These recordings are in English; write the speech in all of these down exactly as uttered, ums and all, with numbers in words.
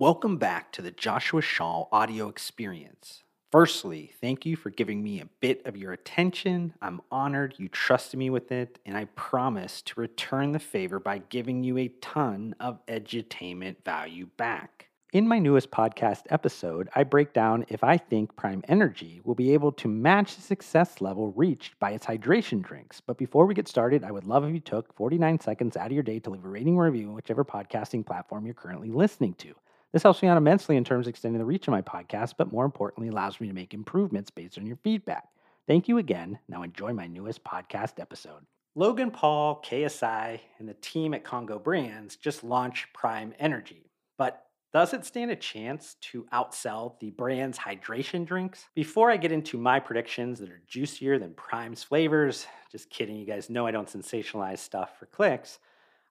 Welcome back to the Joshua Shaw audio experience. Firstly, thank you for giving me a bit of your attention. I'm honored you trusted me with it, and I promise to return the favor by giving you a ton of edutainment value back. In my newest podcast episode, I break down if I think Prime Energy will be able to match the success level reached by its hydration drinks. But before we get started, I would love if you took forty-nine seconds out of your day to leave a rating or review on whichever podcasting platform you're currently listening to. This helps me out immensely in terms of extending the reach of my podcast, but more importantly, allows me to make improvements based on your feedback. Thank you again. Now enjoy my newest podcast episode. Logan Paul, K S I, and the team at Congo Brands just launched Prime Energy, but does it stand a chance to outsell the brand's hydration drinks? Before I get into my predictions that are juicier than Prime's flavors, just kidding, you guys know I don't sensationalize stuff for clicks,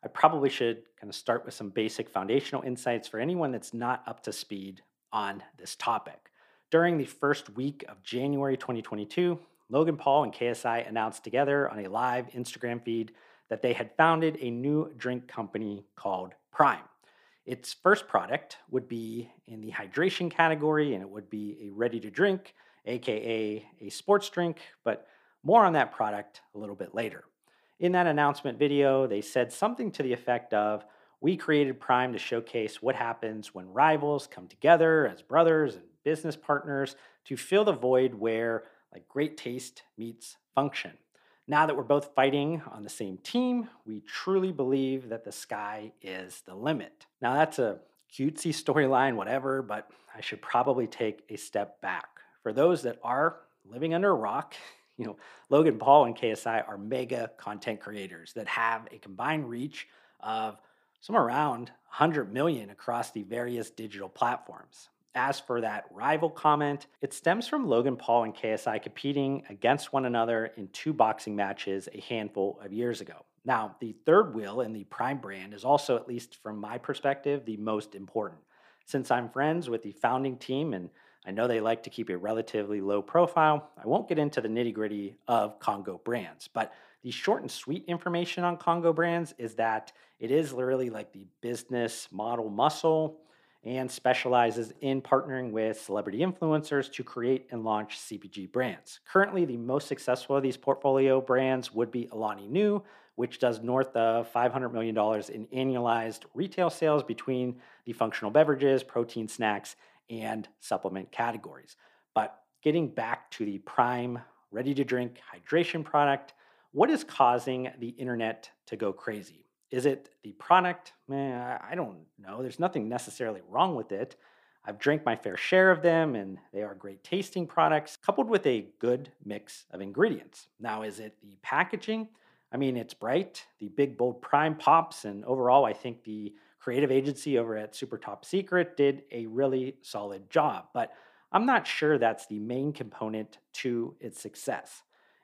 I probably should kind of start with some basic foundational insights for anyone that's not up to speed on this topic. During the first week of January twenty twenty-two, Logan Paul and K S I announced together on a live Instagram feed that they had founded a new drink company called Prime. Its first product would be in the hydration category, and it would be a ready-to-drink, aka a sports drink, but more on that product a little bit later. In that announcement video, they said something to the effect of, "We created Prime to showcase what happens when rivals come together as brothers and business partners to fill the void where like great taste meets function. Now that we're both fighting on the same team, we truly believe that the sky is the limit." Now that's a cutesy storyline, whatever, but I should probably take a step back. For those that are living under a rock, you know, Logan Paul and K S I are mega content creators that have a combined reach of somewhere around one hundred million across the various digital platforms. As for that rival comment, it stems from Logan Paul and K S I competing against one another in two boxing matches a handful of years ago. Now, the third wheel in the Prime brand is also, at least from my perspective, the most important. Since I'm friends with the founding team and I know they like to keep a relatively low profile, I won't get into the nitty-gritty of Congo Brands, but the short and sweet information on Congo Brands is that it is literally like the business model muscle and specializes in partnering with celebrity influencers to create and launch C P G brands. Currently, the most successful of these portfolio brands would be Alani Nu, which does north of five hundred million dollars in annualized retail sales between the functional beverages, protein snacks, and supplement categories. But getting back to the Prime ready-to-drink hydration product, what is causing the internet to go crazy? Is it the product? Eh, I don't know. There's nothing necessarily wrong with it. I've drank my fair share of them, and they are great tasting products, coupled with a good mix of ingredients. Now, is it the packaging? I mean, it's bright, the big, bold Prime pops, and overall, I think the creative agency over at Super Top Secret did a really solid job, but I'm not sure that's the main component to its success.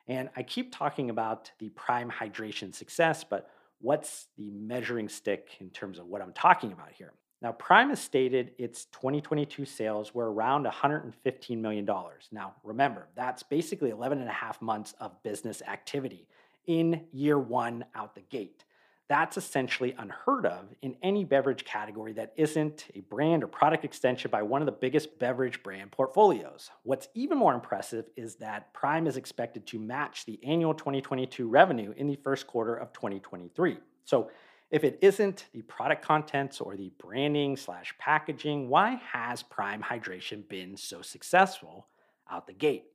And I keep talking about the Prime hydration success, but what's the measuring stick in terms of what I'm talking about here? Now, Prime has stated its twenty twenty-two sales were around one hundred fifteen million dollars. Now, remember, that's basically eleven and a half months of business activity in year one out the gate. That's essentially unheard of in any beverage category that isn't a brand or product extension by one of the biggest beverage brand portfolios. What's even more impressive is that Prime is expected to match the annual twenty twenty-two revenue in the first quarter of twenty twenty-three. So if it isn't the product contents or the branding slash packaging, why has Prime Hydration been so successful out the gate?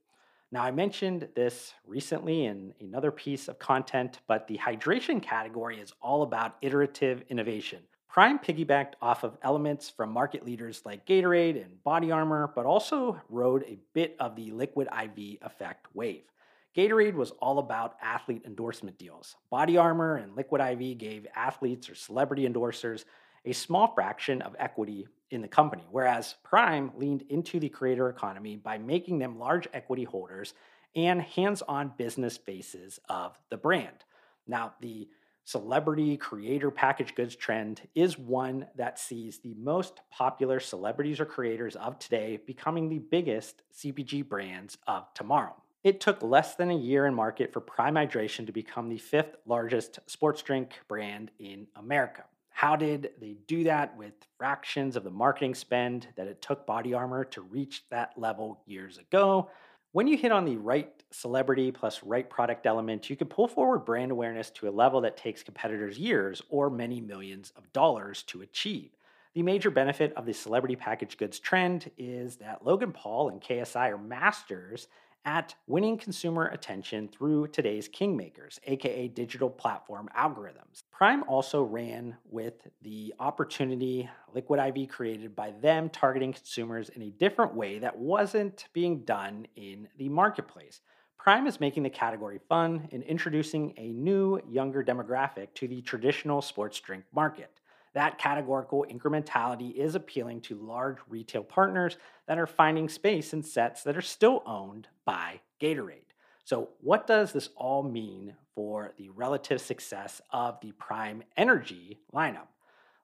Now, I mentioned this recently in another piece of content, but the hydration category is all about iterative innovation. Prime piggybacked off of elements from market leaders like Gatorade and Body Armor, but also rode a bit of the Liquid I V effect wave. Gatorade was all about athlete endorsement deals. Body Armor and Liquid I V gave athletes or celebrity endorsers a small fraction of equity in the company, whereas Prime leaned into the creator economy by making them large equity holders and hands-on business faces of the brand. Now, the celebrity creator packaged goods trend is one that sees the most popular celebrities or creators of today becoming the biggest C P G brands of tomorrow. It took less than a year in market for Prime Hydration to become the fifth largest sports drink brand in America. How did they do that with fractions of the marketing spend that it took Body Armor to reach that level years ago? When you hit on the right celebrity plus right product element, you can pull forward brand awareness to a level that takes competitors years or many millions of dollars to achieve. The major benefit of the celebrity packaged goods trend is that Logan Paul and K S I are masters at winning consumer attention through today's kingmakers, aka digital platform algorithms. Prime also ran with the opportunity Liquid I V created by them targeting consumers in a different way that wasn't being done in the marketplace. Prime is making the category fun and introducing a new, younger demographic to the traditional sports drink market. That categorical incrementality is appealing to large retail partners that are finding space in sets that are still owned by Gatorade. So what does this all mean for the relative success of the Prime Energy lineup?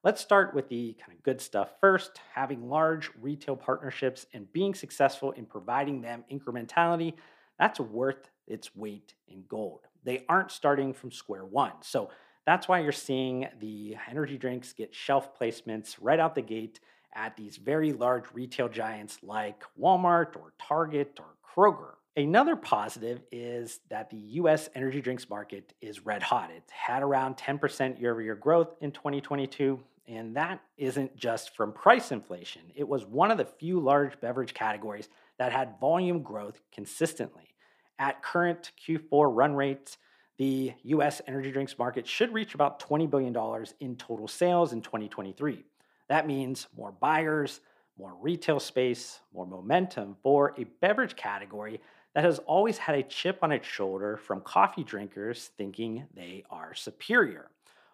Let's start with the kind of good stuff first. Having large retail partnerships and being successful in providing them incrementality, that's worth its weight in gold. They aren't starting from square one. So that's why you're seeing the energy drinks get shelf placements right out the gate at these very large retail giants like Walmart or Target or Kroger. Another positive is that the U S energy drinks market is red hot. It had around ten percent year-over-year growth in twenty twenty-two, and that isn't just from price inflation. It was one of the few large beverage categories that had volume growth consistently. At current Q four run rates, the U S energy drinks market should reach about twenty billion dollars in total sales in twenty twenty-three. That means more buyers, more retail space, more momentum for a beverage category that has always had a chip on its shoulder from coffee drinkers thinking they are superior.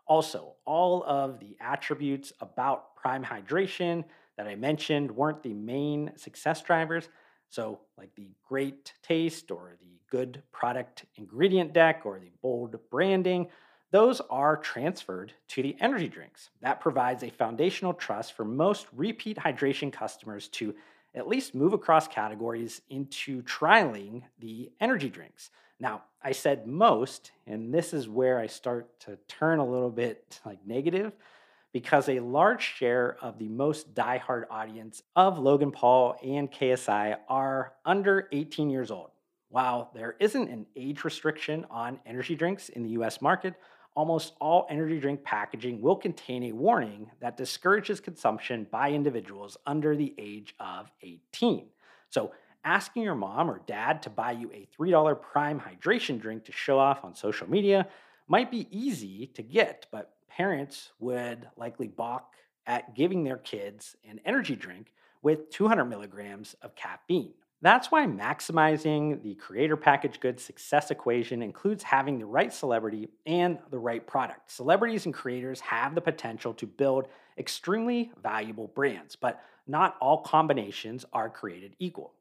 Also, all of the attributes about Prime Hydration that I mentioned weren't the main success drivers. So like the great taste or the good product ingredient deck or the bold branding, those are transferred to the energy drinks. That provides a foundational trust for most repeat hydration customers to at least move across categories into trialing the energy drinks. Now, I said most, and this is where I start to turn a little bit like negative, because a large share of the most diehard audience of Logan Paul and K S I are under eighteen years old. While there isn't an age restriction on energy drinks in the U S market, almost all energy drink packaging will contain a warning that discourages consumption by individuals under the age of eighteen. So asking your mom or dad to buy you a three dollar Prime Hydration drink to show off on social media might be easy to get, but parents would likely balk at giving their kids an energy drink with two hundred milligrams of caffeine. That's why maximizing the creator packaged goods success equation includes having the right celebrity and the right product. Celebrities and creators have the potential to build extremely valuable brands, but not all combinations are created equal.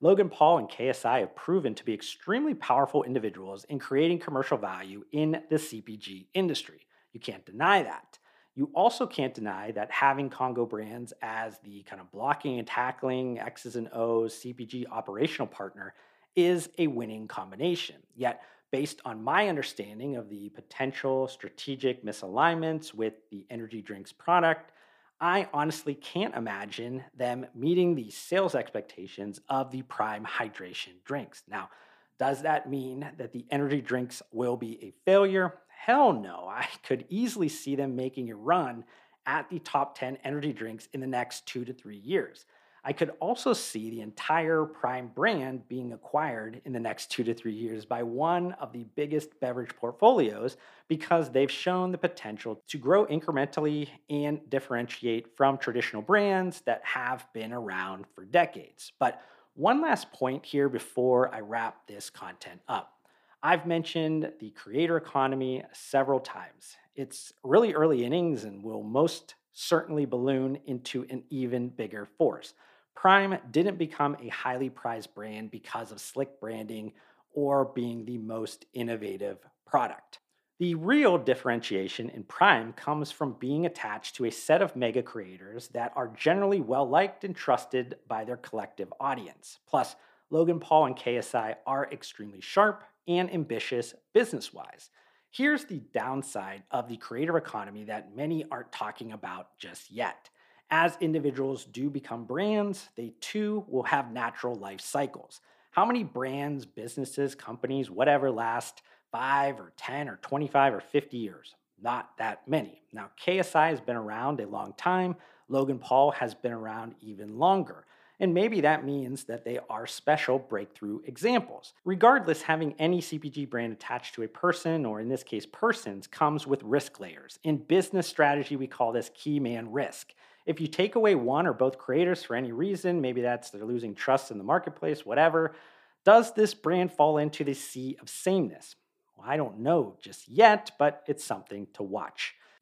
Logan Paul and K S I have proven to be extremely powerful individuals in creating commercial value in the C P G industry. You can't deny that. You also can't deny that having Congo Brands as the kind of blocking and tackling X's and O's C P G operational partner is a winning combination. Yet, based on my understanding of the potential strategic misalignments with the energy drinks product, I honestly can't imagine them meeting the sales expectations of the Prime Hydration drinks. Now, does that mean that the energy drinks will be a failure? Hell no, I could easily see them making a run at the top ten energy drinks in the next two to three years. I could also see the entire Prime brand being acquired in the next two to three years by one of the biggest beverage portfolios because they've shown the potential to grow incrementally and differentiate from traditional brands that have been around for decades. But one last point here before I wrap this content up. I've mentioned the creator economy several times. It's really early innings and will most certainly balloon into an even bigger force. Prime didn't become a highly prized brand because of slick branding or being the most innovative product. The real differentiation in Prime comes from being attached to a set of mega creators that are generally well-liked and trusted by their collective audience. Plus, Logan Paul and K S I are extremely sharp and ambitious business-wise. Here's the downside of the creator economy that many aren't talking about just yet. As individuals do become brands, they too will have natural life cycles. How many brands, businesses, companies, whatever last five or ten or twenty-five or fifty years? Not that many. Now, K S I has been around a long time. Logan Paul has been around even longer. And maybe that means that they are special breakthrough examples. Regardless, having any C P G brand attached to a person, or in this case persons, comes with risk layers. In business strategy, we call this key man risk. If you take away one or both creators for any reason, maybe that's they're losing trust in the marketplace, whatever, does this brand fall into the sea of sameness? Well, I don't know just yet, but it's something to watch.